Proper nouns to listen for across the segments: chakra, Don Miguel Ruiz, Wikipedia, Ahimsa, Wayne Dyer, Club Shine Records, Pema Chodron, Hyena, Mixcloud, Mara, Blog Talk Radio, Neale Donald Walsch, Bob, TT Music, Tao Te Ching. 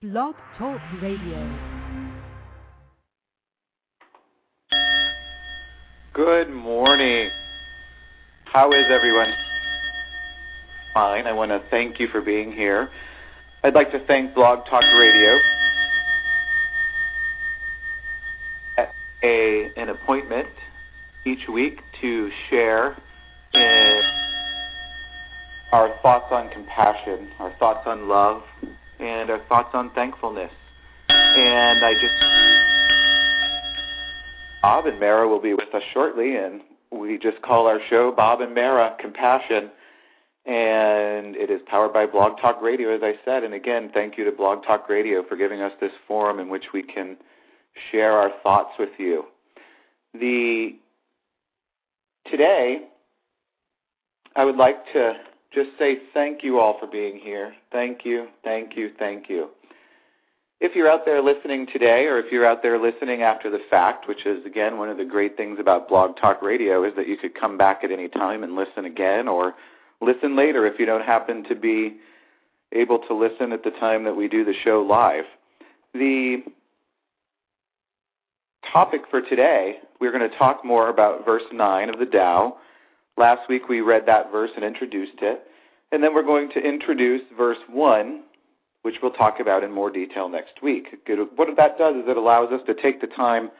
Blog Talk Radio. Good morning. How is everyone? Fine. I want to thank you for being here. I'd like to thank Blog Talk Radio. An appointment each week to share in our thoughts on compassion, our thoughts on love, and our thoughts on thankfulness. And I just... Bob and Mara will be with us shortly, and we just call our show Bob and Mara Compassion, and it is powered by Blog Talk Radio, as I said. And again, thank you to Blog Talk Radio for giving us this forum in which we can share our thoughts with you. Today, I would like to just say thank you all for being here. Thank you, thank you, thank you. If you're out there listening today, or if you're out there listening after the fact, which is, again, one of the great things about Blog Talk Radio, is that you could come back at any time and listen again, or listen later if you don't happen to be able to listen at the time that we do the show live. The topic for today, we're going to talk more about verse 9 of the Tao. Last week we read that verse and introduced it, and then we're going to introduce verse 1, which we'll talk about in more detail next week. What that does is it allows us to take the time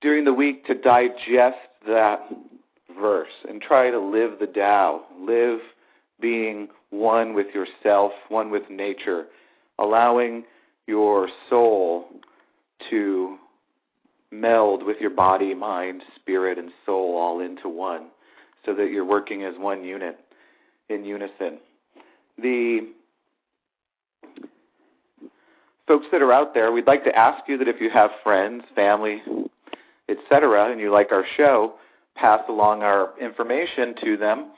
during the week to digest that verse and try to live the Tao, live being one with yourself, one with nature, allowing your soul to meld with your body, mind, spirit, and soul all into one so that you're working as one unit in unison. The folks that are out there, we'd like to ask you that if you have friends, family, etc., and you like our show, pass along our information to them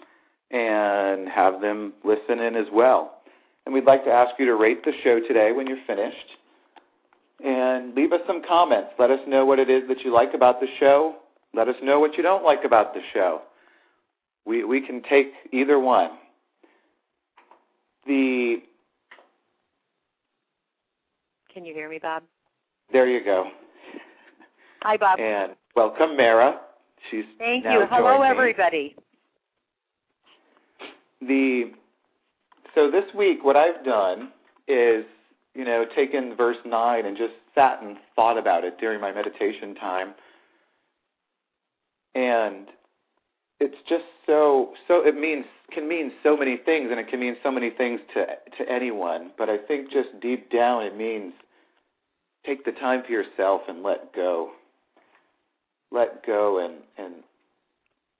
and have them listen in as well. And we'd like to ask you to rate the show today when you're finished and leave us some comments. Let us know what it is that you like about the show. Let us know what you don't like about the show. We can take either one. Can you hear me, Bob? There you go. Hi, Bob. And welcome, Mara. Thank you. Hello, everybody. So this week, what I've done is, taken verse 9 and just sat and thought about it during my meditation time. And it's just so it can mean so many things, and it can mean so many things to anyone. But I think just deep down, it means take the time for yourself and let go. Let go and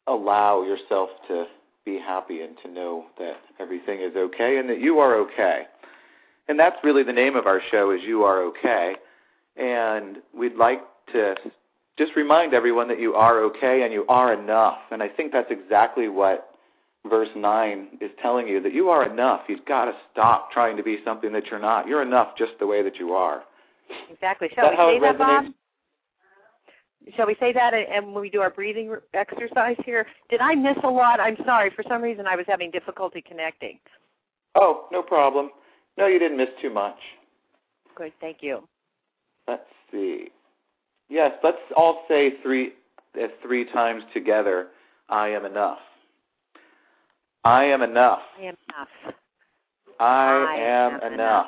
allow yourself to be happy and to know that everything is okay and that you are okay. And that's really the name of our show, is You Are Okay. And we'd like to just remind everyone that you are okay and you are enough. And I think that's exactly what verse 9 is telling you, that you are enough. You've got to stop trying to be something that you're not. You're enough just the way that you are. Exactly. Shall we say that, and when we do our breathing exercise here? Did I miss a lot? I'm sorry. For some reason, I was having difficulty connecting. Oh, no problem. No, you didn't miss too much. Good. Thank you. Let's see. Yes, let's all say three times together, I am enough. I am enough. I am enough. I am enough.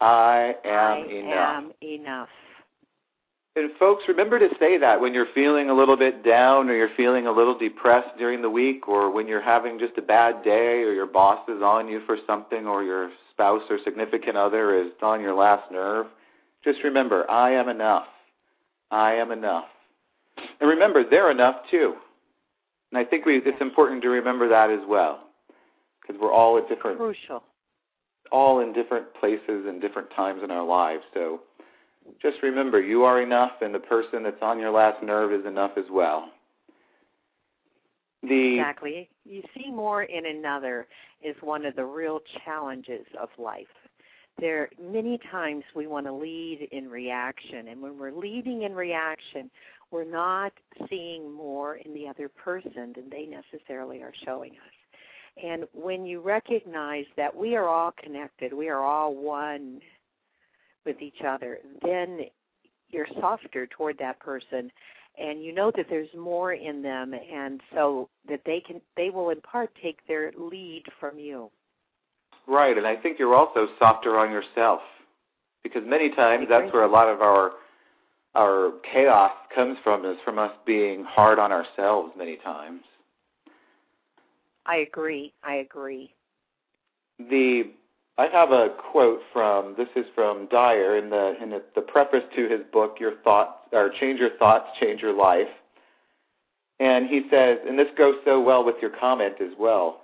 I am enough. I am enough. And folks, remember to say that when you're feeling a little bit down, or you're feeling a little depressed during the week, or when you're having just a bad day, or your boss is on you for something, or your spouse or significant other is on your last nerve. Just remember, I am enough. I am enough. And remember, they're enough too. And I think it's important to remember that as well, because we're all at different... Crucial. all in different places and different times in our lives. So just remember, you are enough, and the person that's on your last nerve is enough as well. Exactly. You see more in another is one of the real challenges of life. There, many times we want to lead in reaction, and when we're leading in reaction, we're not seeing more in the other person than they necessarily are showing us. And when you recognize that we are all connected, we are all one with each other, then you're softer toward that person, and you know that there's more in them, and so that they will in part take their lead from you. Right, and I think you're also softer on yourself, because many times that's where a lot of our chaos comes from, is from us being hard on ourselves many times. I agree. I have a quote from Dyer in the preface to his book, Your Thoughts, or Change Your Thoughts, Change Your Life. And he says, and this goes so well with your comment as well,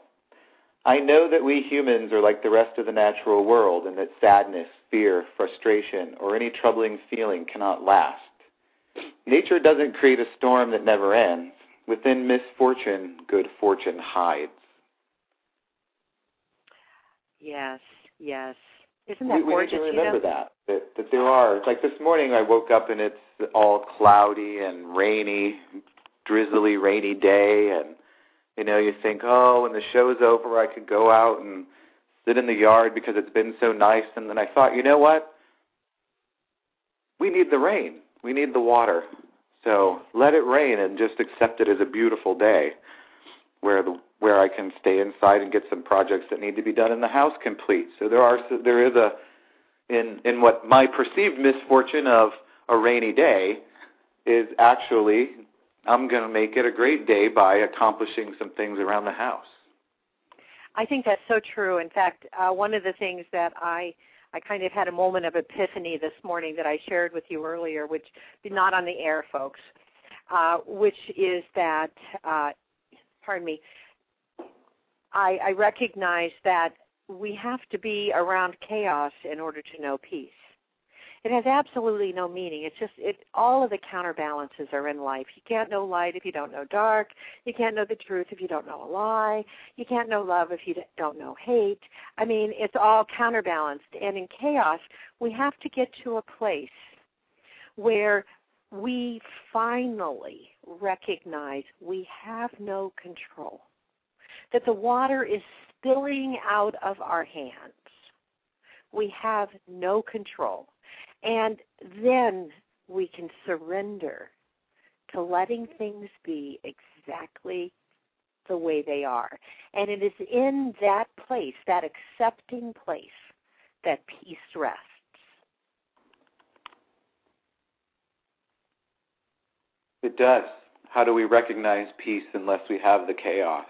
I know that we humans are like the rest of the natural world, and that sadness, fear, frustration, or any troubling feeling cannot last. Nature doesn't create a storm that never ends. Within misfortune, good fortune hides. Yes. Isn't that gorgeous? We need to remember that there are. Like this morning I woke up and it's all cloudy and rainy, drizzly, rainy day, and you know, you think, oh, when the show's over, I could go out and sit in the yard because it's been so nice. And then I thought, you know what? We need the rain. We need the water. So let it rain and just accept it as a beautiful day where I can stay inside and get some projects that need to be done in the house complete. So there is, in what my perceived misfortune of a rainy day is actually, I'm going to make it a great day by accomplishing some things around the house. I think that's so true. In fact, one of the things that I kind of had a moment of epiphany this morning that I shared with you earlier, which is not on the air, folks, which is that, I recognize that we have to be around chaos in order to know peace. It has absolutely no meaning. It's just all of the counterbalances are in life. You can't know light if you don't know dark. You can't know the truth if you don't know a lie. You can't know love if you don't know hate. I mean, it's all counterbalanced. And in chaos, we have to get to a place where we finally recognize we have no control, that the water is spilling out of our hands. We have no control. And then we can surrender to letting things be exactly the way they are. And it is in that place, that accepting place, that peace rests. It does. How do we recognize peace unless we have the chaos?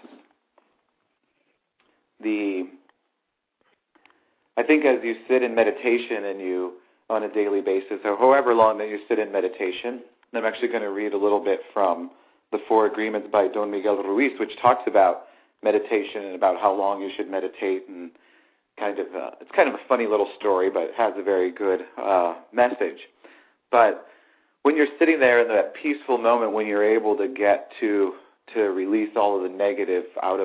I think as you sit in meditation and you, on a daily basis, or however long that you sit in meditation. And I'm actually going to read a little bit from The Four Agreements by Don Miguel Ruiz, which talks about meditation and about how long you should meditate. And it's kind of a funny little story, but it has a very good message. But when you're sitting there in that peaceful moment, when you're able to get to release all of the negative out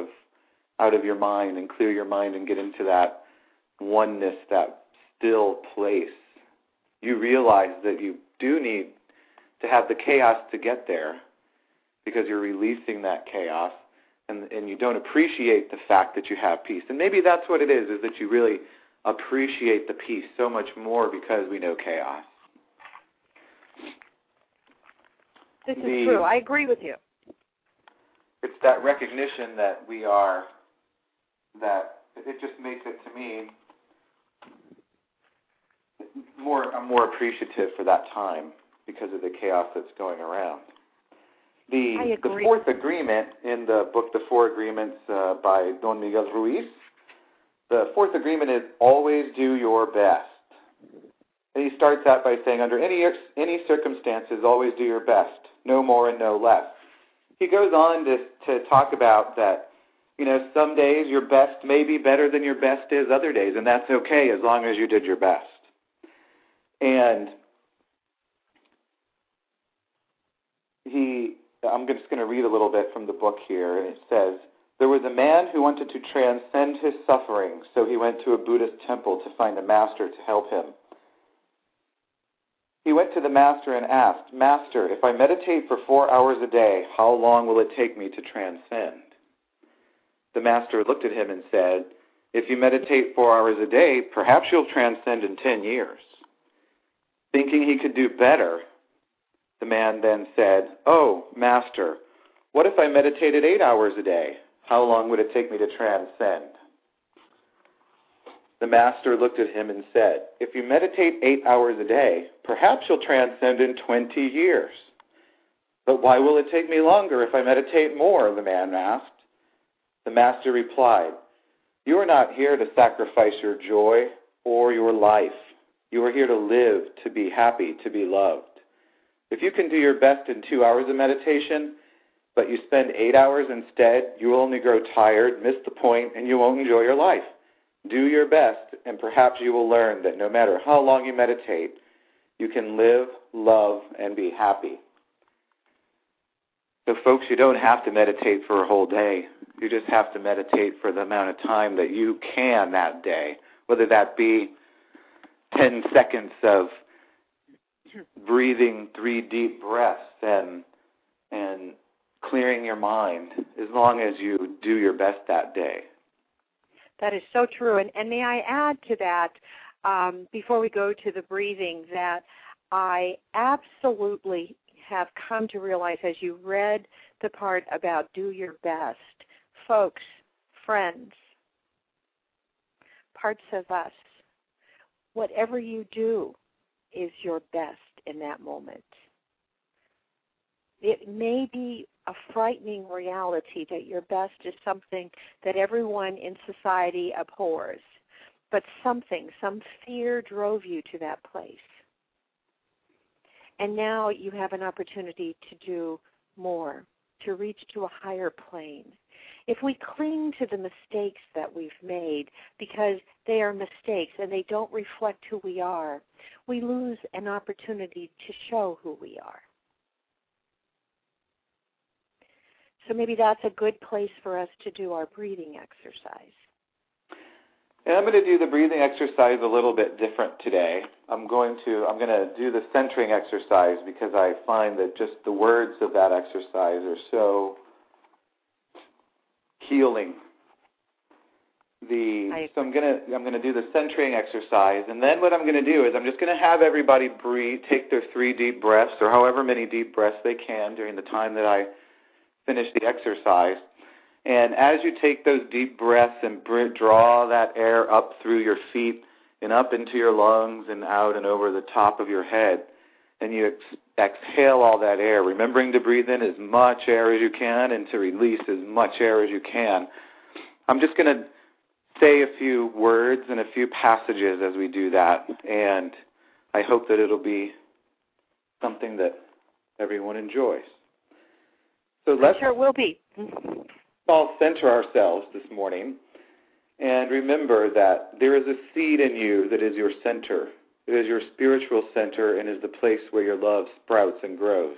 of your mind and clear your mind and get into that oneness, that still place, you realize that you do need to have the chaos to get there, because you're releasing that chaos and you don't appreciate the fact that you have peace. And maybe that's what it is that you really appreciate the peace so much more because we know chaos. This is true. I agree with you. It's that recognition that we are, that it just makes it, to me, I'm more appreciative for that time because of the chaos that's going around. The fourth agreement in the book, The Four Agreements by Don Miguel Ruiz, the fourth agreement is always do your best. And he starts out by saying, under any circumstances, always do your best, no more and no less. He goes on to talk about that You know, some days your best may be better than your best is other days, and that's okay as long as you did your best. And I'm just going to read a little bit from the book here, and it says, "There was a man who wanted to transcend his suffering, so he went to a Buddhist temple to find a master to help him. He went to the master and asked, 'Master, if I meditate for 4 hours a day, how long will it take me to transcend?' The master looked at him and said, 'If you meditate 4 hours a day, perhaps you'll transcend in 10 years. Thinking he could do better, the man then said, 'Oh, master, what if I meditated 8 hours a day? How long would it take me to transcend?' The master looked at him and said, 'If you meditate 8 hours a day, perhaps you'll transcend in 20 years. But why will it take me longer if I meditate more?' the man asked. The master replied, 'You are not here to sacrifice your joy or your life. You are here to live, to be happy, to be loved. If you can do your best in 2 hours of meditation, but you spend 8 hours instead, you will only grow tired, miss the point, and you won't enjoy your life. Do your best, and perhaps you will learn that no matter how long you meditate, you can live, love, and be happy.'" So folks, you don't have to meditate for a whole day. You just have to meditate for the amount of time that you can that day, whether that be 10 seconds of breathing 3 deep breaths and clearing your mind, as long as you do your best that day. That is so true. And may I add to that, before we go to the breathing, that I absolutely have come to realize as you read the part about do your best, folks, friends, parts of us, whatever you do is your best in that moment. It may be a frightening reality that your best is something that everyone in society abhors, but some fear drove you to that place. And now you have an opportunity to do more, to reach to a higher plane. If we cling to the mistakes that we've made because they are mistakes and they don't reflect who we are, we lose an opportunity to show who we are. So maybe that's a good place for us to do our breathing exercise. And I'm going to do the breathing exercise a little bit different today. I'm going to do the centering exercise because I find that just the words of that exercise are so healing. So I'm going to do the centering exercise, and then what I'm going to do is I'm just going to have everybody breathe, take their 3 deep breaths or however many deep breaths they can during the time that I finish the exercise. And as you take those deep breaths and draw that air up through your feet and up into your lungs and out and over the top of your head, and you exhale all that air, remembering to breathe in as much air as you can and to release as much air as you can. I'm just going to say a few words and a few passages as we do that, and I hope that it'll be something that everyone enjoys. So let's all center ourselves this morning and remember that there is a seed in you that is your center. It is your spiritual center and is the place where your love sprouts and grows.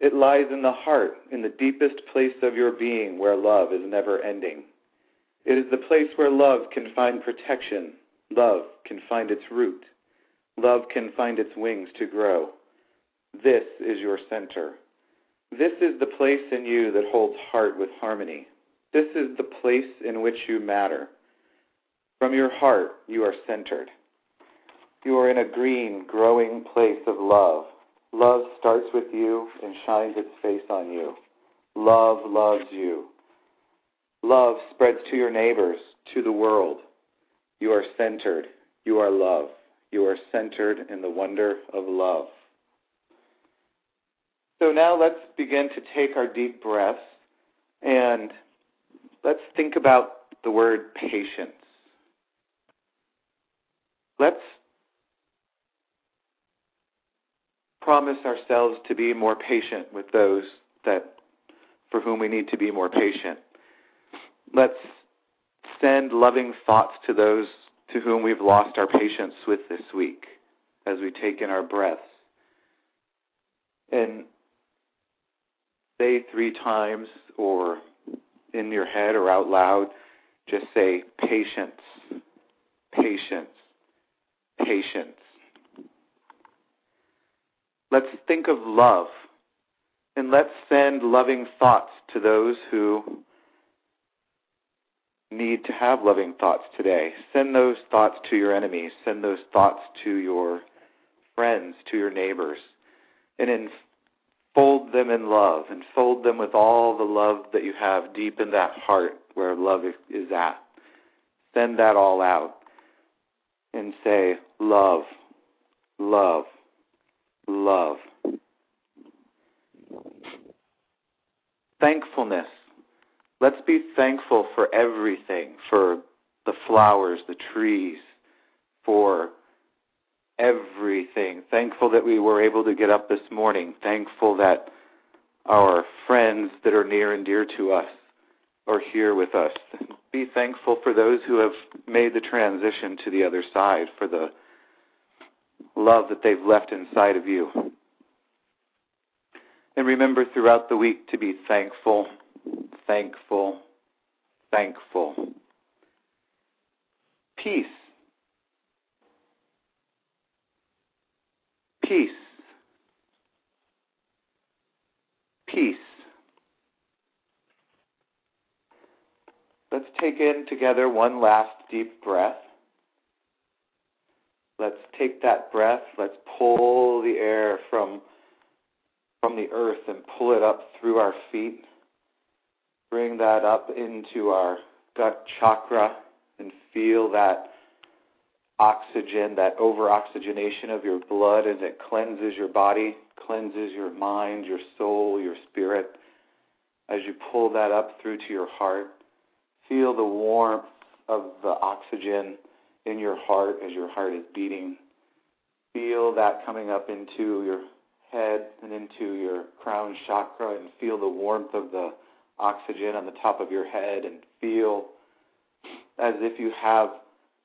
It lies in the heart, in the deepest place of your being where love is never ending. It is the place where love can find protection. Love can find its root. Love can find its wings to grow. This is your center. This is the place in you that holds heart with harmony. This is the place in which you matter. From your heart, you are centered. You are in a green, growing place of love. Love starts with you and shines its face on you. Love loves you. Love spreads to your neighbors, to the world. You are centered. You are love. You are centered in the wonder of love. So now let's begin to take our deep breaths, and let's think about the word patience. Let's promise ourselves to be more patient with those for whom we need to be more patient. Let's send loving thoughts to those to whom we've lost our patience with this week as we take in our breaths. And say 3 times or in your head or out loud, just say patience, patience, patience. Let's think of love, and let's send loving thoughts to those who need to have loving thoughts today. Send those thoughts to your enemies. Send those thoughts to your friends, to your neighbors, and enfold them in love. Enfold them with all the love that you have deep in that heart where love is at. Send that all out and say, love, love, love. Thankfulness. Let's be thankful for everything, for the flowers, the trees, for everything. Thankful that we were able to get up this morning. Thankful that our friends that are near and dear to us are here with us. Be thankful for those who have made the transition to the other side, for the love that they've left inside of you. And remember throughout the week to be thankful, thankful, thankful. Peace. Peace. Peace. Let's take in together one last deep breath. Let's take that breath. Let's pull the air from the earth and pull it up through our feet. Bring that up into our gut chakra and feel that oxygen, that over-oxygenation of your blood as it cleanses your body, cleanses your mind, your soul, your spirit. As you pull that up through to your heart, feel the warmth of the oxygen in your heart as your heart is beating. Feel that coming up into your head and into your crown chakra, and feel the warmth of the oxygen on the top of your head, and feel as if you have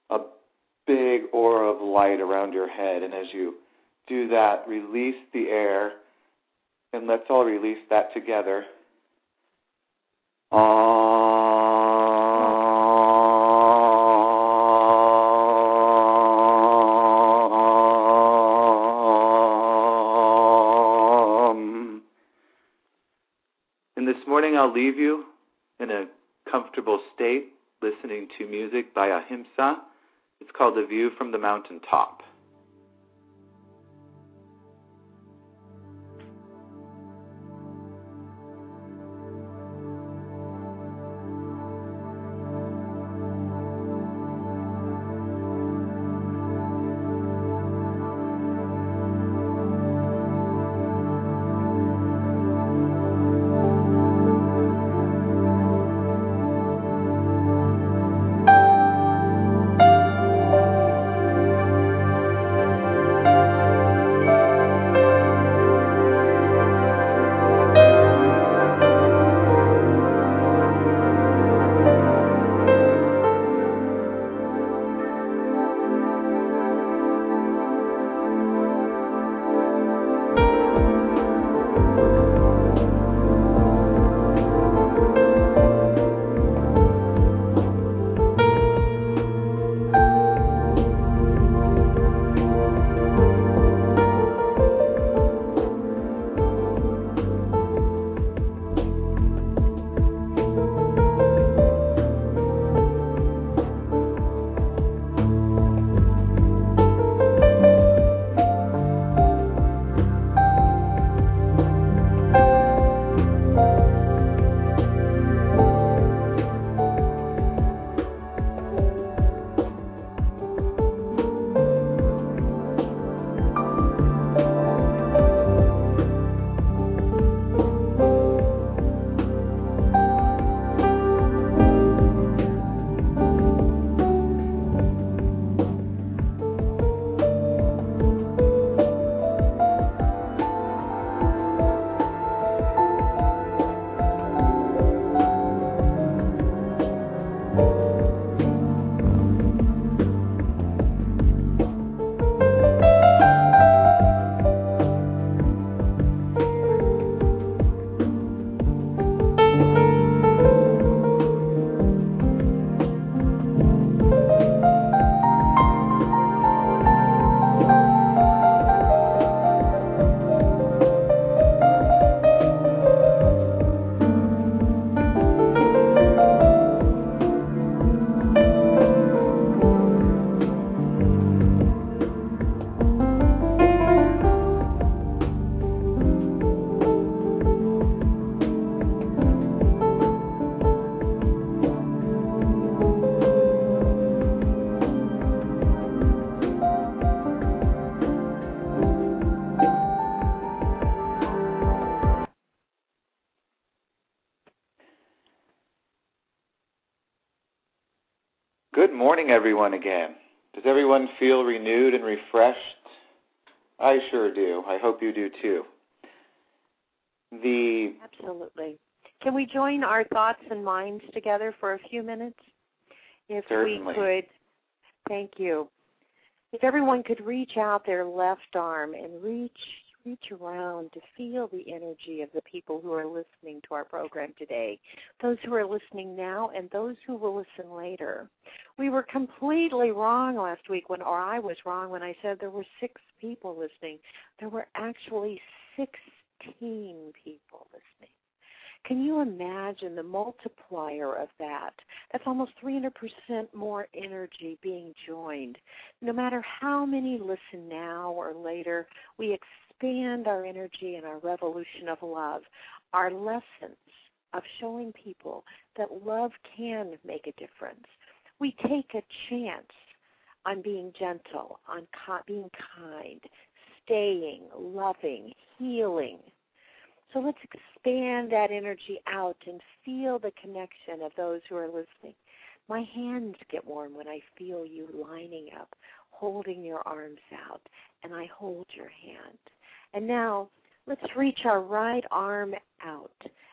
a big aura of light around your head. And as you do that, release the air, and let's all release that together. I'll leave you in a comfortable state listening to music by Ahimsa. It's called A View from the Mountaintop. morning, everyone, again. Does everyone feel renewed and refreshed? I sure do. I hope you do, too. Absolutely. Can we join our thoughts and minds together for a few minutes? Certainly. We could. Thank you. If everyone could reach out their left arm and reach around to feel the energy of the people who are listening to our program today, those who are listening now and those who will listen later. We were completely wrong last week I was wrong when I said there were 6 people listening. There were actually 16 people listening. Can you imagine the multiplier of that? That's almost 300% more energy being joined. No matter how many listen now or later, we expand our energy and our revolution of love, our lessons of showing people that love can make a difference. We take a chance on being gentle, on being kind, staying, loving, healing. So let's expand that energy out and feel the connection of those who are listening. My hands get warm when I feel you lining up, holding your arms out, and I hold your hand. And now let's reach our right arm out,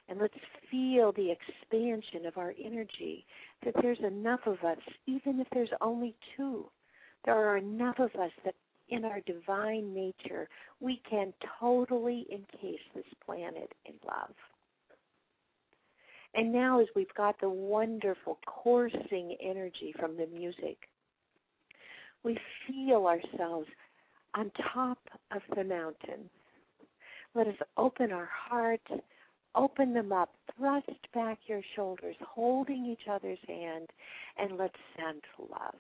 and let's feel the expansion of our energy, that there's enough of us, even if there's only 2. There are enough of us that in our divine nature, we can totally encase this planet in love. And now as we've got the wonderful coursing energy from the music, we feel ourselves on top of the mountain. Let us open our hearts, open them up, thrust back your shoulders, holding each other's hand, and let's send love.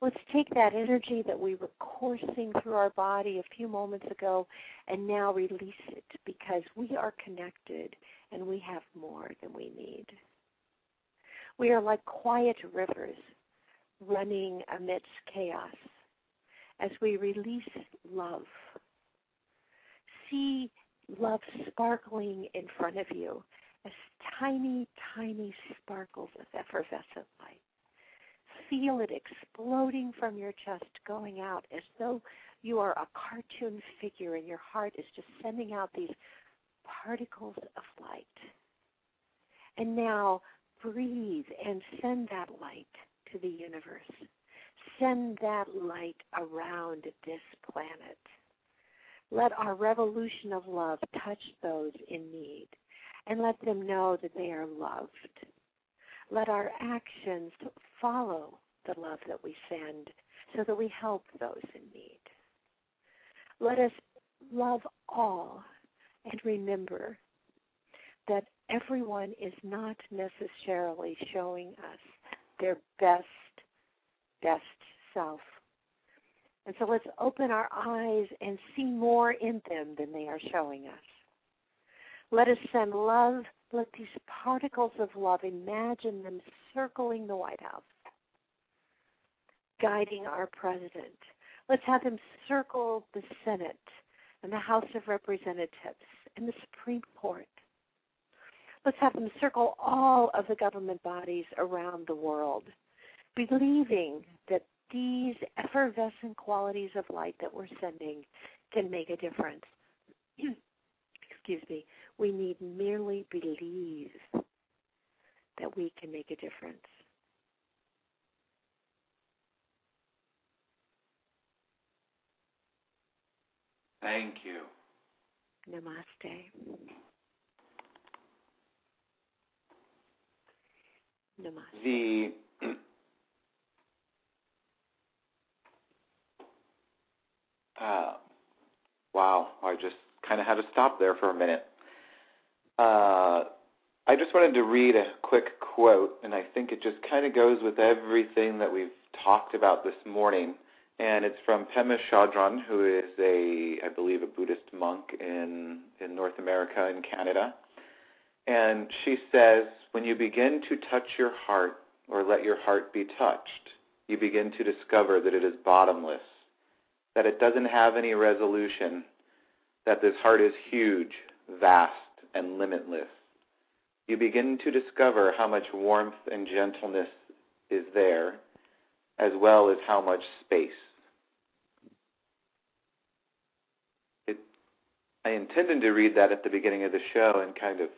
Let's take that energy that we were coursing through our body a few moments ago and now release it, because we are connected and we have more than we need. We are like quiet rivers running amidst chaos as we release love. See love sparkling in front of you as tiny, tiny sparkles of effervescent light. Feel it exploding from your chest, going out as though you are a cartoon figure and your heart is just sending out these particles of light. And now breathe and send that light to the universe. Send that light around this planet. Let our revolution of love touch those in need and let them know that they are loved. Let our actions follow the love that we send so that we help those in need. Let us love all and remember that everyone is not necessarily showing us their best self. And so let's open our eyes and see more in them than they are showing us. Let us send love. Let these particles of love, imagine them circling the White House, guiding our president. Let's have them circle the Senate and the House of Representatives and the Supreme Court. Let's have them circle all of the government bodies around the world, believing that these effervescent qualities of light that we're sending can make a difference. Excuse me. We need merely believe that we can make a difference. Thank you. Namaste. Namaste. Wow, I just kind of had to stop there for a minute. I just wanted to read a quick quote, and I think it just kind of goes with everything that we've talked about this morning. And it's from Pema Chodron, who is I believe, a Buddhist monk in North America and Canada. And she says, when you begin to touch your heart or let your heart be touched, you begin to discover that it is bottomless, that it doesn't have any resolution, that this heart is huge, vast, and limitless. You begin to discover how much warmth and gentleness is there, as well as how much space. I intended to read that at the beginning of the show and kind of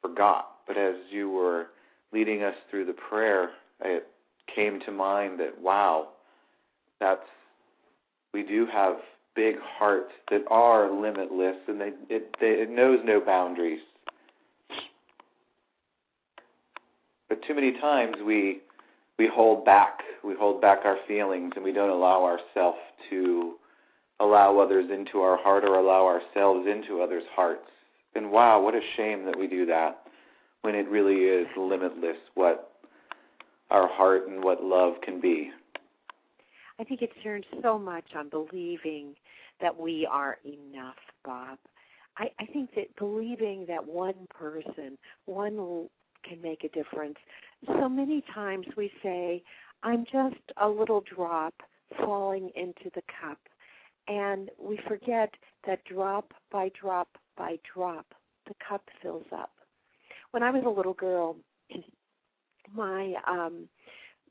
forgot, but as you were leading us through the prayer, it came to mind that, wow, we do have big hearts that are limitless, and it knows no boundaries. But too many times we hold back. We hold back our feelings, and we don't allow ourselves to allow others into our heart or allow ourselves into others' hearts. And wow, what a shame that we do that when it really is limitless what our heart and what love can be. I think it turns so much on believing that we are enough, Bob. I think that believing that one person, one can make a difference. So many times we say, I'm just a little drop falling into the cup. And we forget that drop by drop by drop, the cup fills up. When I was a little girl, my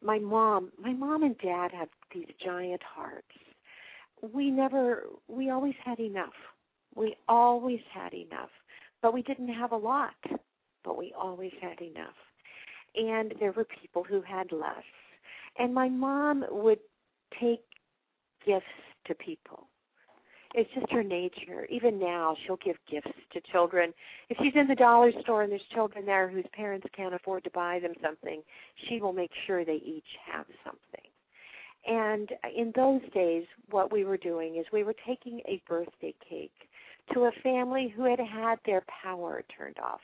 mom and dad have these giant hearts. We always had enough. We always had enough, but we didn't have a lot, but we always had enough. And there were people who had less. And my mom would take gifts to people. It's just her nature. Even now, she'll give gifts to children. If she's in the dollar store and there's children there whose parents can't afford to buy them something, she will make sure they each have something. And in those days, what we were doing is we were taking a birthday cake to a family who had had their power turned off.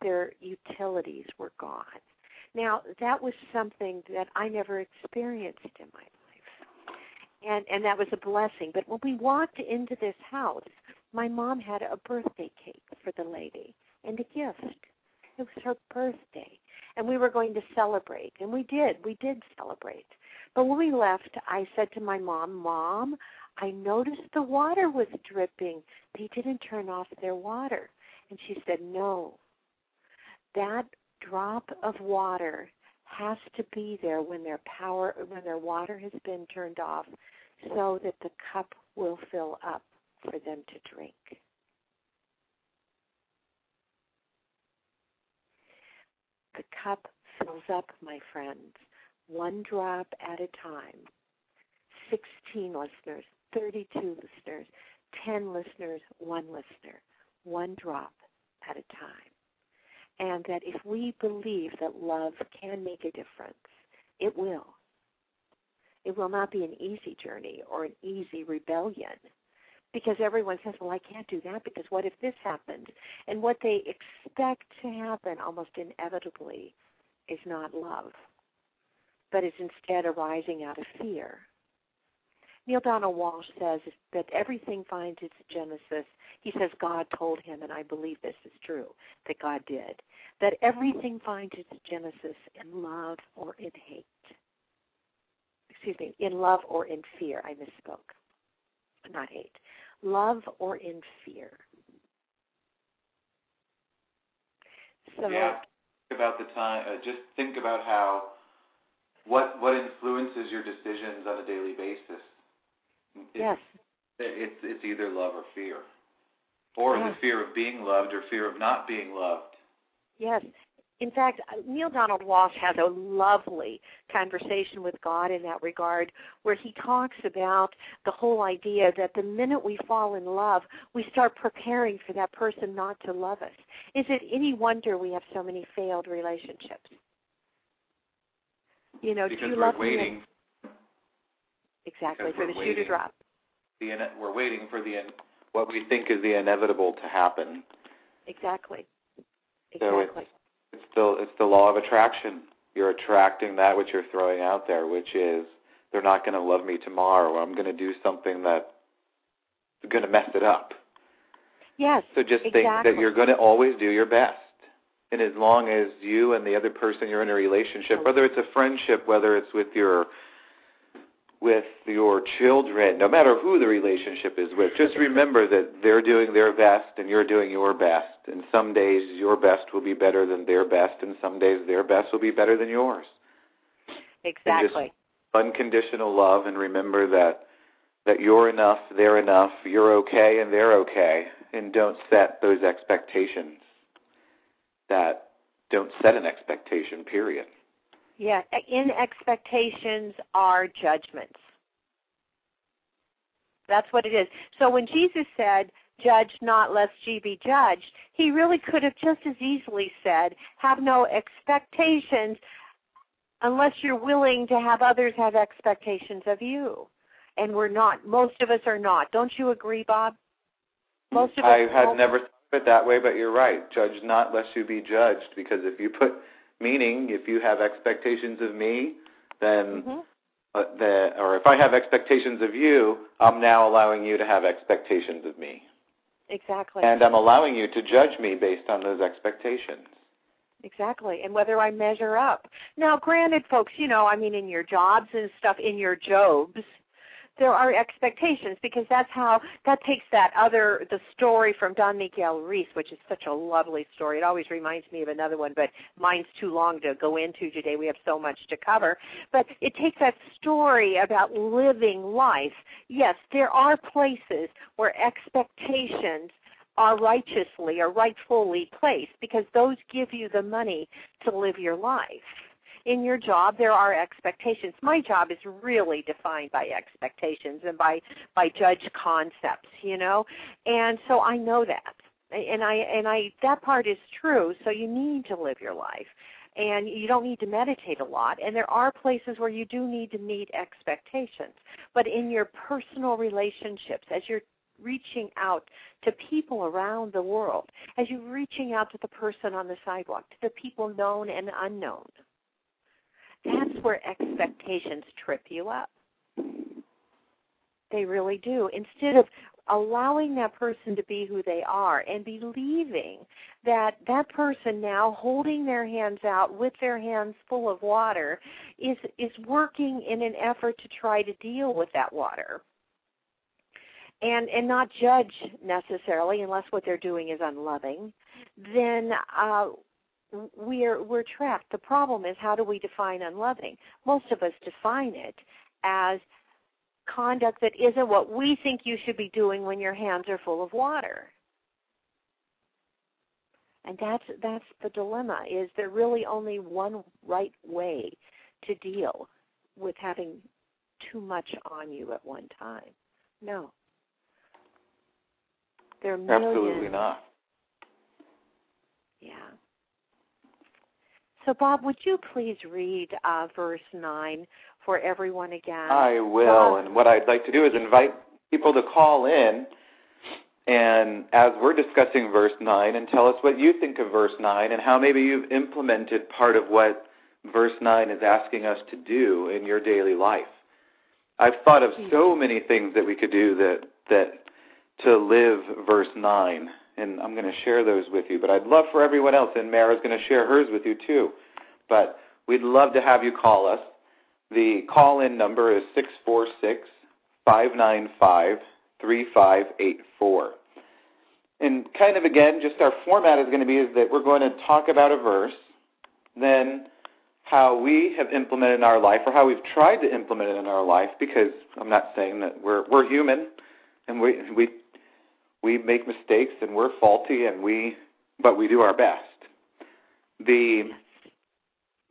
Their utilities were gone. Now, that was something that I never experienced in my life. And that was a blessing. But when we walked into this house, my mom had a birthday cake for the lady and a gift. It was her birthday. And we were going to celebrate. And we did celebrate. But when we left, I said to my mom, Mom, I noticed the water was dripping. They didn't turn off their water. And she said, no, that drop of water has to be there when their water has been turned off, so that the cup will fill up for them to drink. The cup fills up, my friends, one drop at a time. 16 listeners, 32 listeners, 10 listeners, 1 listener, one drop at a time. And that if we believe that love can make a difference, it will. It will not be an easy journey or an easy rebellion, because everyone says, well, I can't do that because what if this happens? And what they expect to happen almost inevitably is not love, but is instead arising out of fear. Neale Donald Walsch says that everything finds its genesis. He says God told him, and I believe this is true, that God did, that everything finds its genesis in love or in hate. Excuse me, in love or in fear. I misspoke. Not hate. Love or in fear. So, yeah. Think about the time. Just think about how what influences your decisions on a daily basis. Yes. It's either love or fear. Or yes. The fear of being loved or fear of not being loved. Yes. In fact, Neale Donald Walsch has a lovely conversation with God in that regard, where he talks about the whole idea that the minute we fall in love, we start preparing for that person not to love us. Is it any wonder we have so many failed relationships? You know, because do you love me? Exactly, for the shoe to drop. We're waiting for what we think is the inevitable to happen. Exactly. So it's the law of attraction. You're attracting that which you're throwing out there, which is they're not going to love me tomorrow. I'm going to do something that's going to mess it up. Yes, so just think that you're going to always do your best. And as long as you and the other person you're in a relationship, whether it's a friendship, whether it's with your children, no matter who the relationship is with, just remember that they're doing their best and you're doing your best. And some days your best will be better than their best, and some days their best will be better than yours. Exactly. Unconditional love, and remember that you're enough, they're enough, you're okay, and they're okay, and don't set those expectations that don't set an expectation, period. Yeah, in expectations are judgments. That's what it is. So when Jesus said, judge not lest ye be judged, he really could have just as easily said, have no expectations unless you're willing to have others have expectations of you. And we're not. Most of us are not. Don't you agree, Bob? Most of us. I had never thought of it that way, but you're right. Judge not lest you be judged, because if you have expectations of me, then or if I have expectations of you, I'm now allowing you to have expectations of me. Exactly. And I'm allowing you to judge me based on those expectations. Exactly, and whether I measure up. Now, granted, folks, in your jobs and stuff, in your jobs, there are expectations, because that's how that takes the story from Don Miguel Ruiz, which is such a lovely story. It always reminds me of another one, but mine's too long to go into today. We have so much to cover. But it takes that story about living life. Yes, there are places where expectations are rightfully placed, because those give you the money to live your life. In your job, there are expectations. My job is really defined by expectations and by judge concepts, And so I know that. And I that part is true, so you need to live your life. And you don't need to meditate a lot. And there are places where you do need to meet expectations. But in your personal relationships, as you're reaching out to people around the world, as you're reaching out to the person on the sidewalk, to the people known and unknown, that's where expectations trip you up. They really do. Instead of allowing that person to be who they are and believing that that person now holding their hands out with their hands full of water is working in an effort to try to deal with that water. And not judge necessarily, unless what they're doing is unloving, then we're trapped. The problem is, how do we define unloving? Most of us define it as conduct that isn't what we think you should be doing when your hands are full of water. And that's the dilemma, is there really only one right way to deal with having too much on you at one time? No. There are millions. Absolutely not. Yeah. So, Bob, would you please read verse 9 for everyone again? I will. Bob. And what I'd like to do is invite people to call in, and as we're discussing verse 9, and tell us what you think of verse 9 and how maybe you've implemented part of what verse 9 is asking us to do in your daily life. I've thought of so many things that we could do that to live verse 9. And I'm going to share those with you. But I'd love for everyone else, and Mara's going to share hers with you too. But we'd love to have you call us. The call-in number is 646-595-3584. And kind of, again, just our format is going to be is that we're going to talk about a verse, then how we have implemented in our life, or how we've tried to implement it in our life, because I'm not saying that we're human, and we make mistakes, and we're faulty, and but we do our best.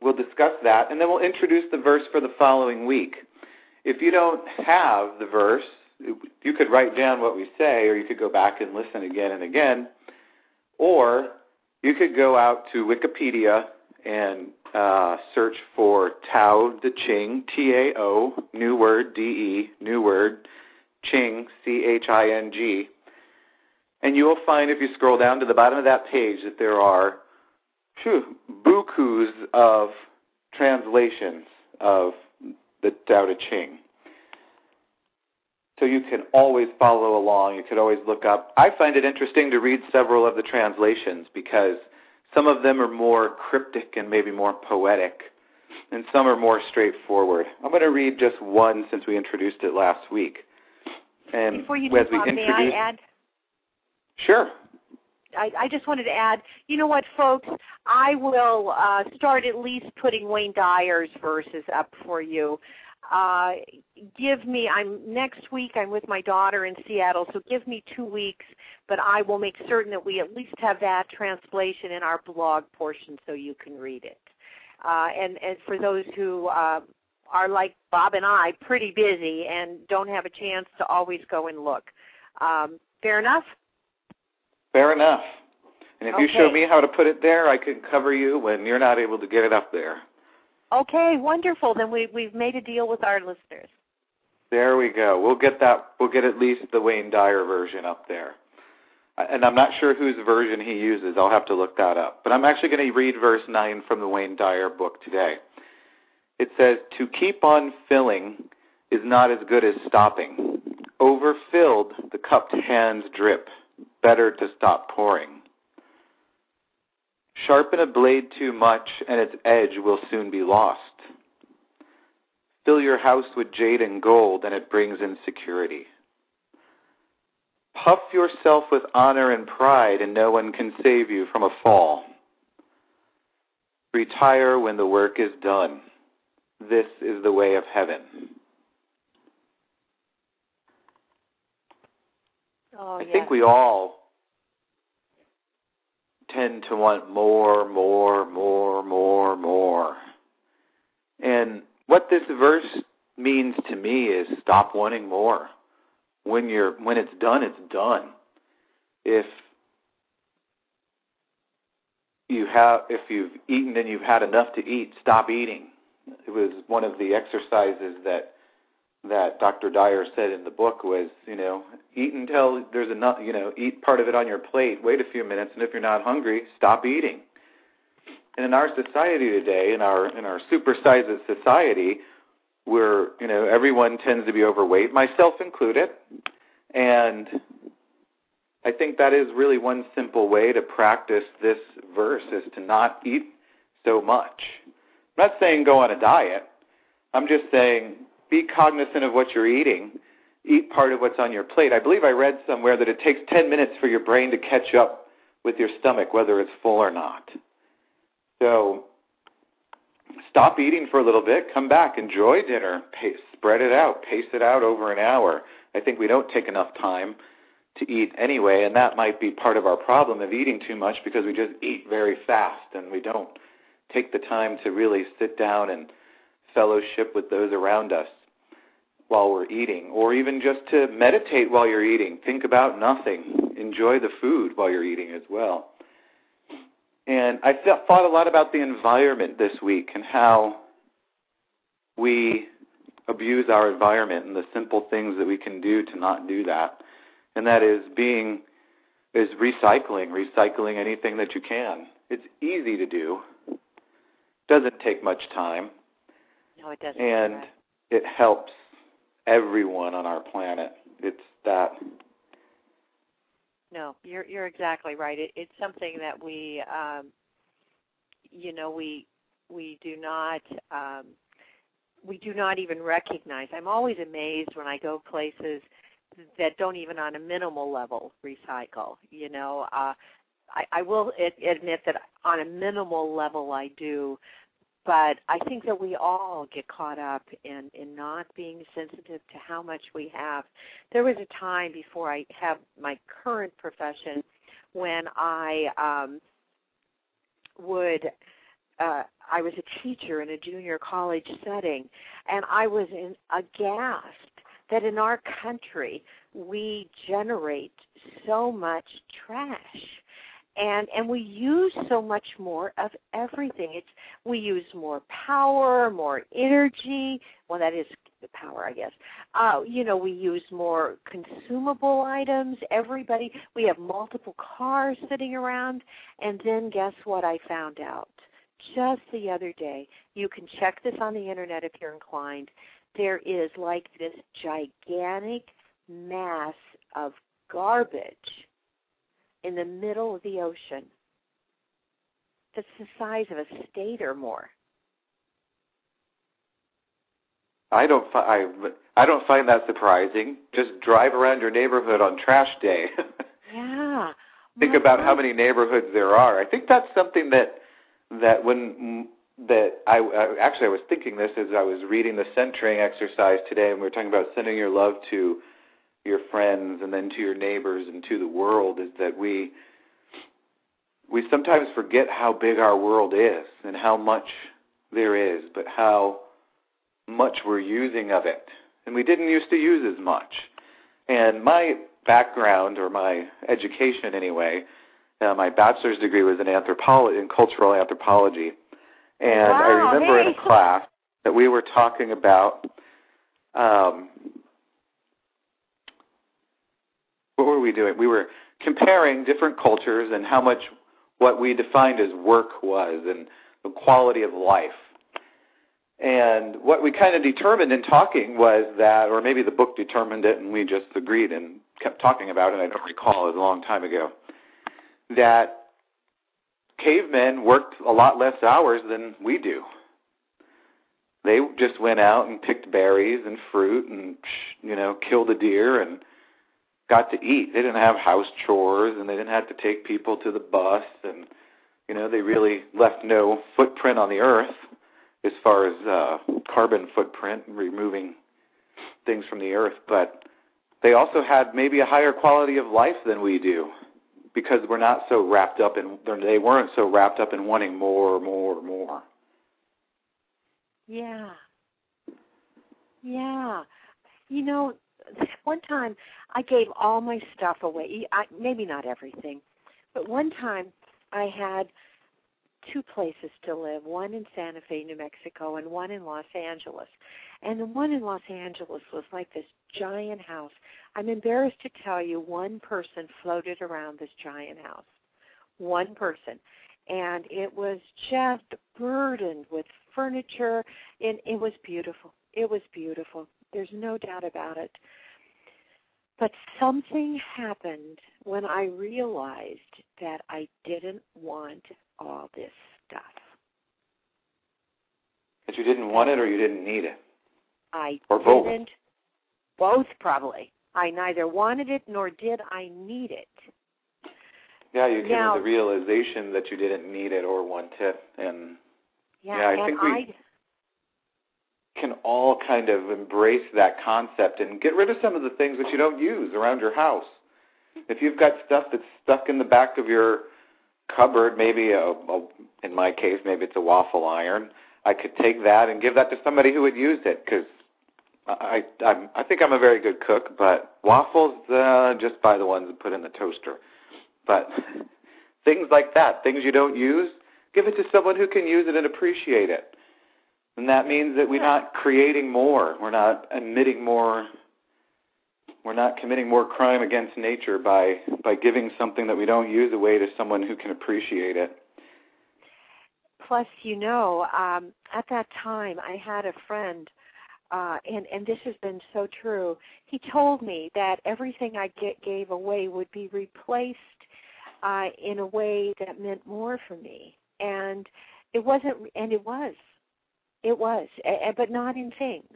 We'll discuss that, and then we'll introduce the verse for the following week. If you don't have the verse, you could write down what we say, or you could go back and listen again and again, or you could go out to Wikipedia and search for Tao Te Ching, T-A-O, new word, D-E, new word, Ching, C-H-I-N-G, and you will find, if you scroll down to the bottom of that page, that there are bukus of translations of the Tao Te Ching. So you can always follow along. You could always look up. I find it interesting to read several of the translations, because some of them are more cryptic and maybe more poetic, and some are more straightforward. I'm going to read just one, since we introduced it last week. And before you do, Bob, may I add? Sure. I just wanted to add, you know what, folks, I will start at least putting Wayne Dyer's verses up for you. Next week I'm with my daughter in Seattle, so give me 2 weeks, but I will make certain that we at least have that translation in our blog portion so you can read it. And for those who are like Bob and I, pretty busy and don't have a chance to always go and look. Fair enough? Fair enough. And if you show me how to put it there, I can cover you when you're not able to get it up there. Okay, wonderful. Then we've made a deal with our listeners. There we go. We'll get that. We'll get at least the Wayne Dyer version up there. And I'm not sure whose version he uses. I'll have to look that up. But I'm actually going to read verse 9 from the Wayne Dyer book today. It says, "To keep on filling is not as good as stopping. Overfilled, the cupped hands drip. Better to stop pouring. Sharpen a blade too much, and its edge will soon be lost. Fill your house with jade and gold, and it brings in security. Puff yourself with honor and pride, and no one can save you from a fall. Retire when the work is done. This is the way of heaven." Oh, I think we all tend to want more. And what this verse means to me is stop wanting more. When it's done, it's done. If you've eaten and you've had enough to eat, stop eating. It was one of the exercises that Dr. Dyer said in the book was, eat until there's enough, eat part of it on your plate, wait a few minutes, and if you're not hungry, stop eating. And in our society today, in our supersized society, where, everyone tends to be overweight, myself included, and I think that is really one simple way to practice this verse is to not eat so much. I'm not saying go on a diet. I'm just saying be cognizant of what you're eating. Eat part of what's on your plate. I believe I read somewhere that it takes 10 minutes for your brain to catch up with your stomach, whether it's full or not. So stop eating for a little bit. Come back. Enjoy dinner. Spread it out. Pace it out over an hour. I think we don't take enough time to eat anyway, and that might be part of our problem of eating too much because we just eat very fast and we don't take the time to really sit down and fellowship with those around us while we're eating, or even just to meditate while you're eating. Think about nothing. Enjoy the food while you're eating as well. And I thought a lot about the environment this week and how we abuse our environment and the simple things that we can do to not do that. And that is recycling anything that you can. It's easy to do. Doesn't take much time. No, it doesn't. And it helps everyone on our planet. It's that. No, you're exactly right. It's something that we do not even recognize. I'm always amazed when I go places that don't even on a minimal level recycle. I will admit that on a minimal level I do. But I think that we all get caught up in not being sensitive to how much we have. There was a time before I have my current profession when I was a teacher in a junior college setting, and I was aghast that in our country we generate so much trash. And we use so much more of everything. We use more power, more energy. Well, that is the power, I guess. We use more consumable items. We have multiple cars sitting around. And then guess what I found out? Just the other day, you can check this on the Internet if you're inclined, there is like this gigantic mass of garbage in the middle of the ocean that's the size of a state or more. I don't find that surprising. Just drive around your neighborhood on trash day. Yeah. think about how many neighborhoods there are. I think that's something that I was thinking this as I was reading the centering exercise today, and we were talking about sending your love to your friends and then to your neighbors and to the world, is that we sometimes forget how big our world is and how much there is, but how much we're using of it. And we didn't used to use as much. And my background, or my education anyway, my bachelor's degree was in cultural anthropology. And wow, I remember in a class that we were talking about, what were we doing? We were comparing different cultures and how much what we defined as work was and the quality of life. And what we kind of determined in talking was that, or maybe the book determined it and we just agreed and kept talking about it, I don't recall, it was a long time ago, that cavemen worked a lot less hours than we do. They just went out and picked berries and fruit and, killed a deer and got to eat. They didn't have house chores and they didn't have to take people to the bus and, they really left no footprint on the earth as far as carbon footprint, removing things from the earth. But they also had maybe a higher quality of life than we do because they weren't so wrapped up in wanting more. Yeah. Yeah. One time I gave all my stuff away. Maybe not everything, but one time I had two places to live, one in Santa Fe, New Mexico, and one in Los Angeles. And the one in Los Angeles was like this giant house. I'm embarrassed to tell you, one person floated around this giant house. One person. And it was just burdened with furniture, and it was beautiful. It was beautiful. There's no doubt about it. But something happened when I realized that I didn't want all this stuff. That you didn't want it or you didn't need it? Both? Both, probably. I neither wanted it nor did I need it. Yeah, you came to the realization that you didn't need it or want it. And I think we can all kind of embrace that concept and get rid of some of the things that you don't use around your house. If you've got stuff that's stuck in the back of your cupboard, maybe in my case, maybe it's a waffle iron, I could take that and give that to somebody who would use it, because I think I'm a very good cook, but waffles, just buy the ones that put in the toaster. But things like that, things you don't use, give it to someone who can use it and appreciate it. And that means that we're not creating more. We're not emitting more. We're not committing more crime against nature by giving something that we don't use away to someone who can appreciate it. Plus, at that time, I had a friend, and this has been so true. He told me that everything I gave away would be replaced in a way that meant more for me, and it wasn't. And it was, but not in things.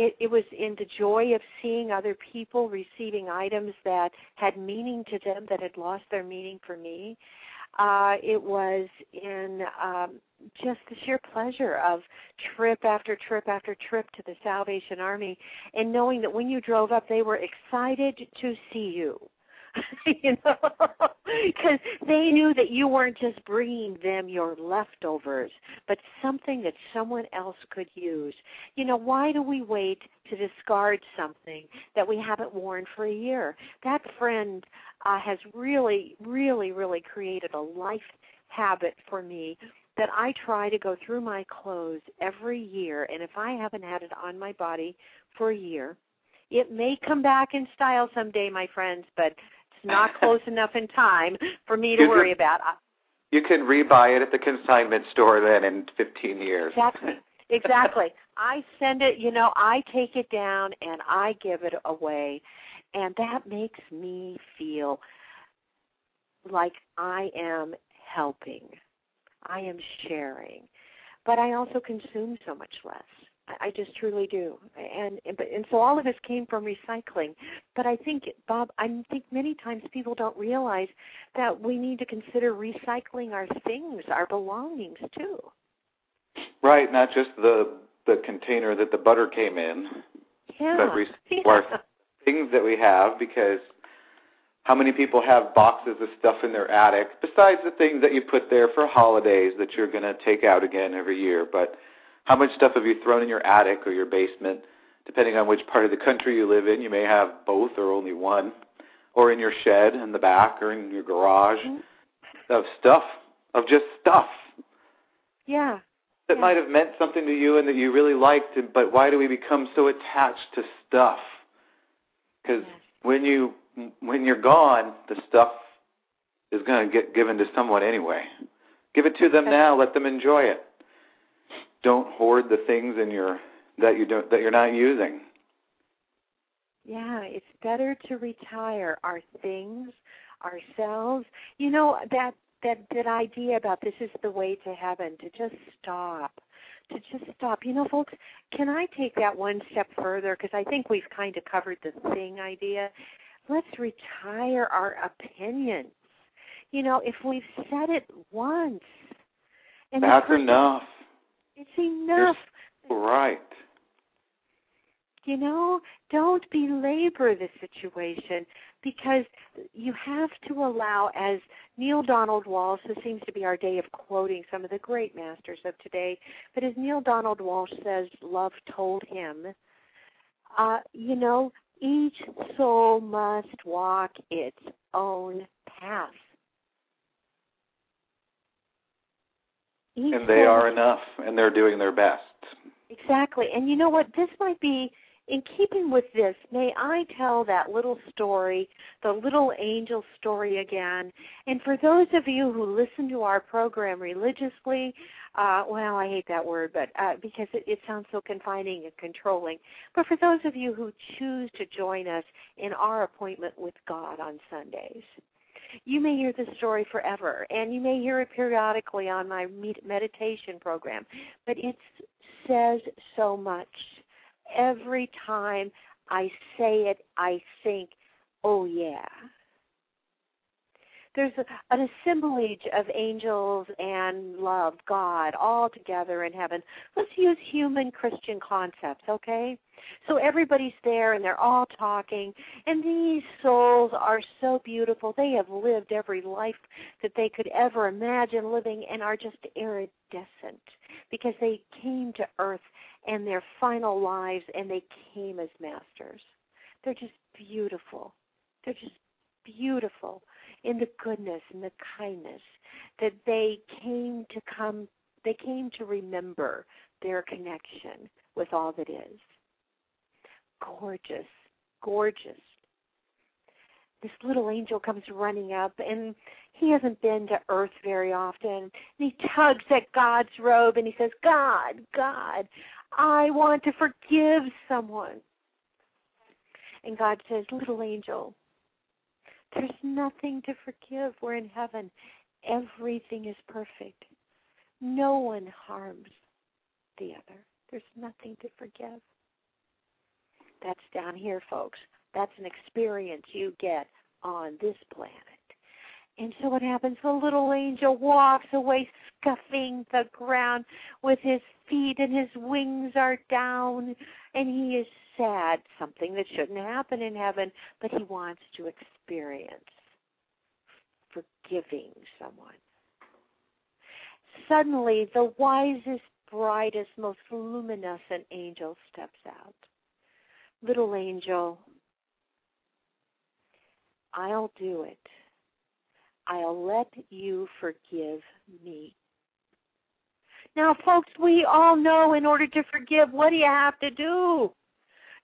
It was in the joy of seeing other people receiving items that had meaning to them, that had lost their meaning for me. It was in just the sheer pleasure of trip after trip after trip to the Salvation Army, and knowing that when you drove up, they were excited to see you, because they knew that you weren't just bringing them your leftovers, but something that someone else could use. Why do we wait to discard something that we haven't worn for a year? That friend has really, really, really created a life habit for me that I try to go through my clothes every year, and if I haven't had it on my body for a year, it may come back in style someday, my friends, but it's not close enough in time for me to worry about. You can rebuy it at the consignment store then in 15 years. Exactly. I send it, I take it down and I give it away, and that makes me feel like I am helping. I am sharing. But I also consume so much less. I just truly do. And so all of this came from recycling. But I think, Bob, many times people don't realize that we need to consider recycling our things, our belongings too. Right, not just the container that the butter came in. Yeah. But our things that we have, because how many people have boxes of stuff in their attic besides the things that you put there for holidays that you're going to take out again every year? But how much stuff have you thrown in your attic or your basement? Depending on which part of the country you live in, you may have both or only one, or in your shed in the back or in your garage, mm-hmm. of just stuff. Yeah. That might have meant something to you and that you really liked, but why do we become so attached to stuff? Because when you're gone, the stuff is going to get given to someone anyway. Give it to them now. Let them enjoy it. Don't hoard the things that you're not using. Yeah, it's better to retire our things, ourselves. You know, that idea about this is the way to heaven, to just stop. You know, folks, can I take that one step further? Because I think we've kind of covered the thing idea. Let's retire our opinion. You know, if we've said it once. And that's enough. It's enough. You're right. You know, don't belabor the situation, because you have to allow, as Neale Donald Walsch, this seems to be our day of quoting some of the great masters of today, but as Neale Donald Walsch says, love told him, you know, each soul must walk its own path. And they are enough, and they're doing their best. Exactly. And you know what? This might be, in keeping with this, may I tell that little story, the little angel story again? And for those of you who listen to our program religiously, I hate that word, but because it sounds so confining and controlling. But for those of you who choose to join us in our appointment with God on Sundays, you may hear this story forever, and you may hear it periodically on my meditation program. But it says so much. Every time I say it, I think, oh, yeah. There's an assemblage of angels and love, God, all together in heaven. Let's use human Christian concepts, okay? So everybody's there, and they're all talking, and these souls are so beautiful. They have lived every life that they could ever imagine living and are just iridescent because they came to earth in their final lives, and they came as masters. They're just beautiful. They're just beautiful in the goodness and the kindness that they came to remember their connection with all that is. Gorgeous, gorgeous. This little angel comes running up, and he hasn't been to earth very often. And he tugs at God's robe, and he says, God, God, I want to forgive someone. And God says, little angel, there's nothing to forgive. We're in heaven. Everything is perfect. No one harms the other. There's nothing to forgive. That's down here, folks. That's an experience you get on this planet. And so what happens? The little angel walks away scuffing the ground with his feet, and his wings are down, and he is sad, something that shouldn't happen in heaven, but he wants to experience forgiving someone. Suddenly, the wisest, brightest, most luminescent angel steps out. Little angel, I'll do it. I'll let you forgive me. Now, folks, we all know in order to forgive, what do you have to do?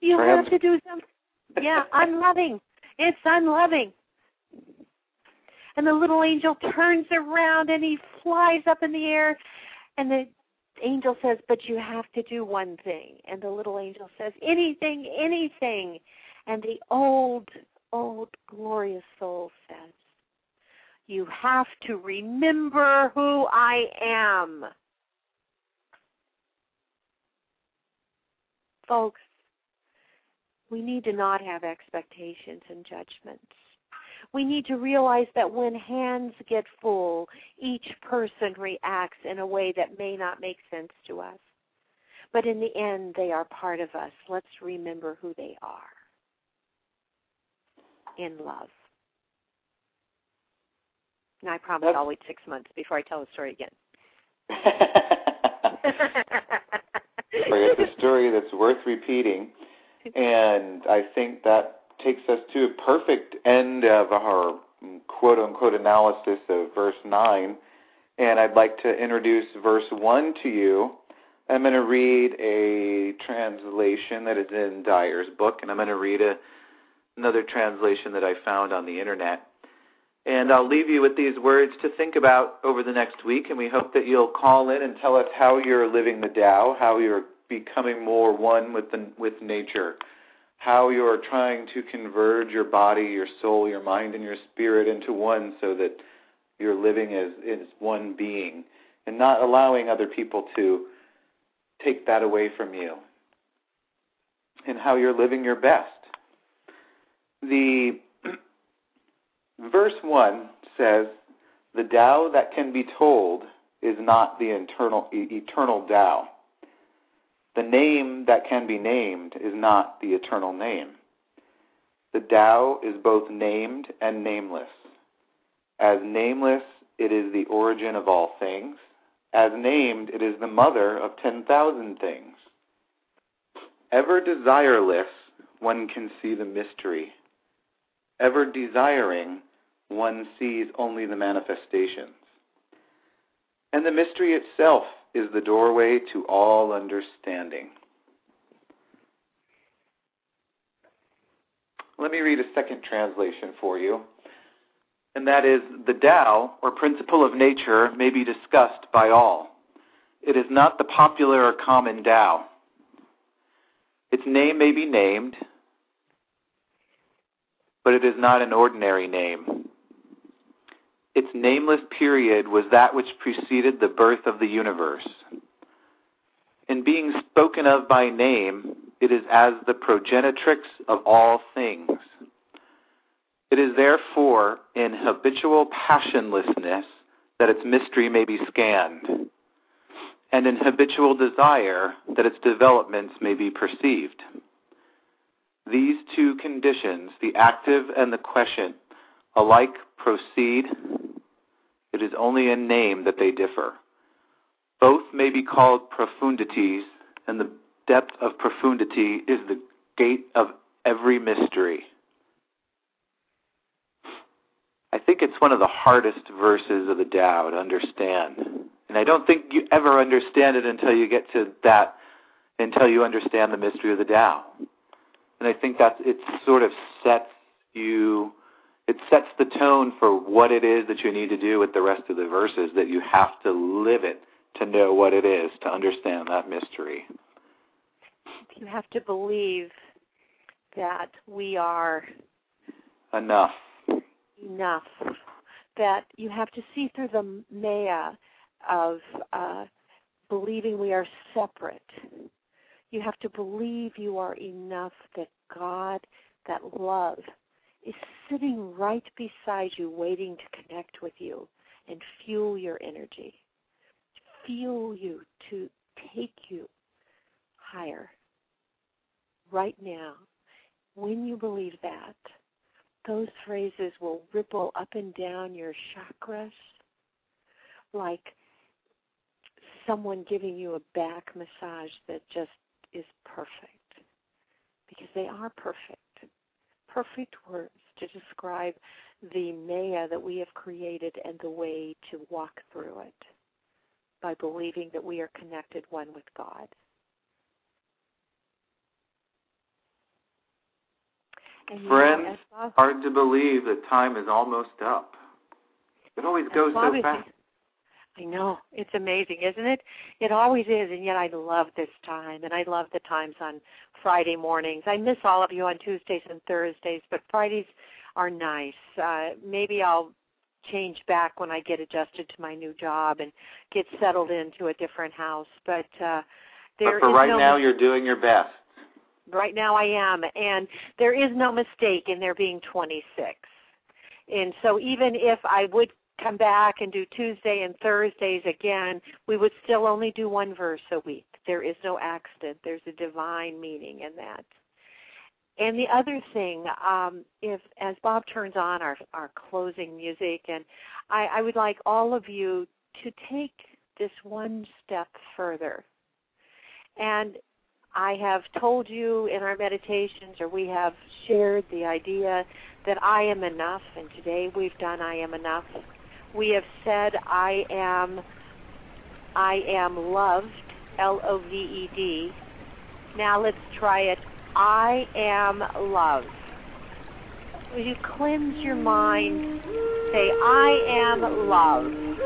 You have to do something. Yeah, unloving. It's unloving. And the little angel turns around, and he flies up in the air, and the angel says, but you have to do one thing. And the little angel says, anything, anything. And the old glorious soul says, you have to remember who I am. Folks, we need to not have expectations and judgments. We need to realize that when hands get full, each person reacts in a way that may not make sense to us. But in the end, they are part of us. Let's remember who they are in love. And I promise I'll wait 6 months before I tell the story again. It's a story that's worth repeating. And I think that takes us to a perfect end of our quote-unquote analysis of verse 9. And I'd like to introduce verse 1 to you. I'm going to read a translation that is in Dyer's book, and I'm going to read another translation that I found on the Internet. And I'll leave you with these words to think about over the next week, and we hope that you'll call in and tell us how you're living the Tao, how you're becoming more one with nature, how you're trying to converge your body, your soul, your mind, and your spirit into one so that you're living as one being and not allowing other people to take that away from you, and how you're living your best. The verse 1 says, the Tao that can be told is not the eternal Tao. The name that can be named is not the eternal name. The Tao is both named and nameless. As nameless, it is the origin of all things. As named, it is the mother of 10,000 things. Ever desireless, one can see the mystery. Ever desiring, one sees only the manifestations. And the mystery itself is the doorway to all understanding. Let me read a second translation for you. And that is, the Tao, or principle of nature, may be discussed by all. It is not the popular or common Tao. Its name may be named, but it is not an ordinary name. Its nameless period was that which preceded the birth of the universe. In being spoken of by name, it is as the progenitrix of all things. It is therefore in habitual passionlessness that its mystery may be scanned, and in habitual desire that its developments may be perceived. These two conditions, the active and the quiescent, alike proceed. It is only in name that they differ. Both may be called profundities, and the depth of profundity is the gate of every mystery. I think it's one of the hardest verses of the Tao to understand. And I don't think you ever understand it until you get to that, until you understand the mystery of the Tao. And I think that it sort of sets the tone for what it is that you need to do with the rest of the verses, that you have to live it to know what it is, to understand that mystery. You have to believe that we are enough, that you have to see through the maya of believing we are separate. You have to believe you are enough, that God, that love, is sitting right beside you waiting to connect with you and fuel your energy, fuel you to take you higher right now. When you believe that, those phrases will ripple up and down your chakras like someone giving you a back massage that just is perfect, because they are perfect. Perfect words to describe the maya that we have created and the way to walk through it by believing that we are connected one with God. And friends, hard to believe that time is almost up. It always goes so fast. I know. It's amazing, isn't it? It always is, and yet I love this time, and I love the times on Friday mornings. I miss all of you on Tuesdays and Thursdays, but Fridays are nice. Maybe I'll change back when I get adjusted to my new job and get settled into a different house. But for right now, you're doing your best. Right now I am. And there is no mistake in there being 26. And so even if I would come back and do Tuesday and Thursdays again, we would still only do one verse a week. There is no accident. There's a divine meaning in that. And the other thing, if as Bob turns on our closing music, and I would like all of you to take this one step further. And I have told you in our meditations, or we have shared the idea that I am enough, and today we've done I am enough. We have said I am loved, L-O-V-E-D. Now let's try it. I am love. Will you cleanse your mind? Say, I am love.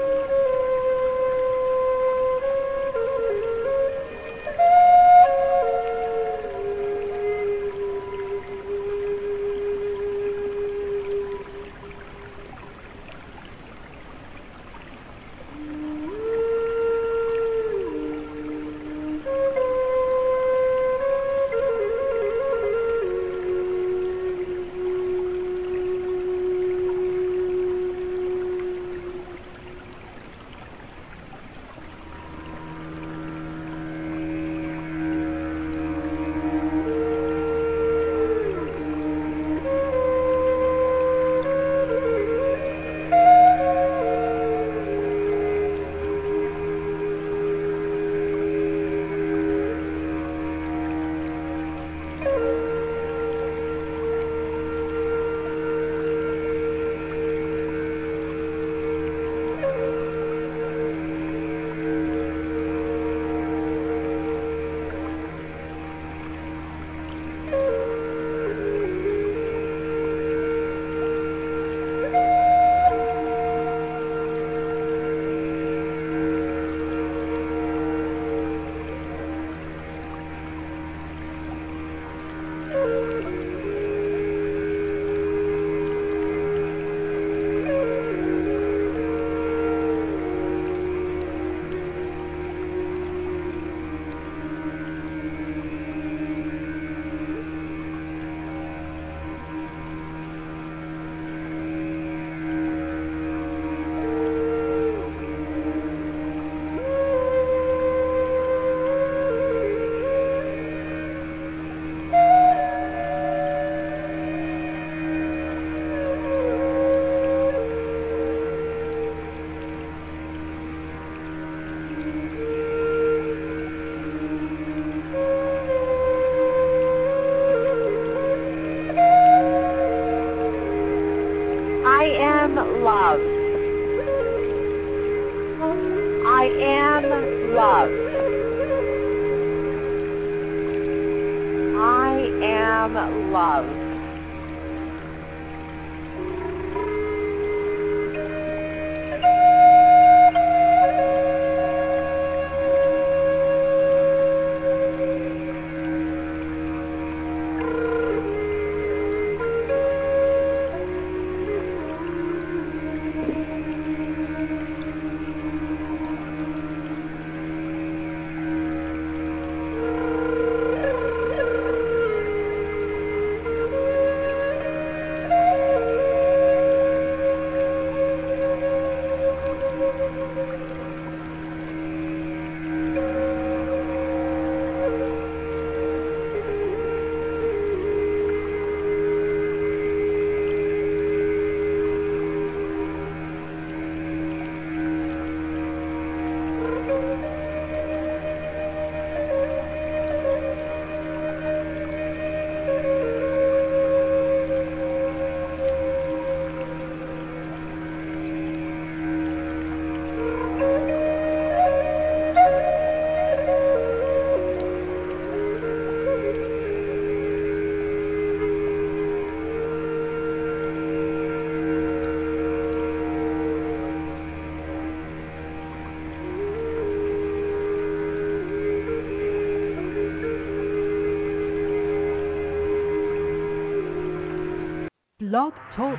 Blog Talk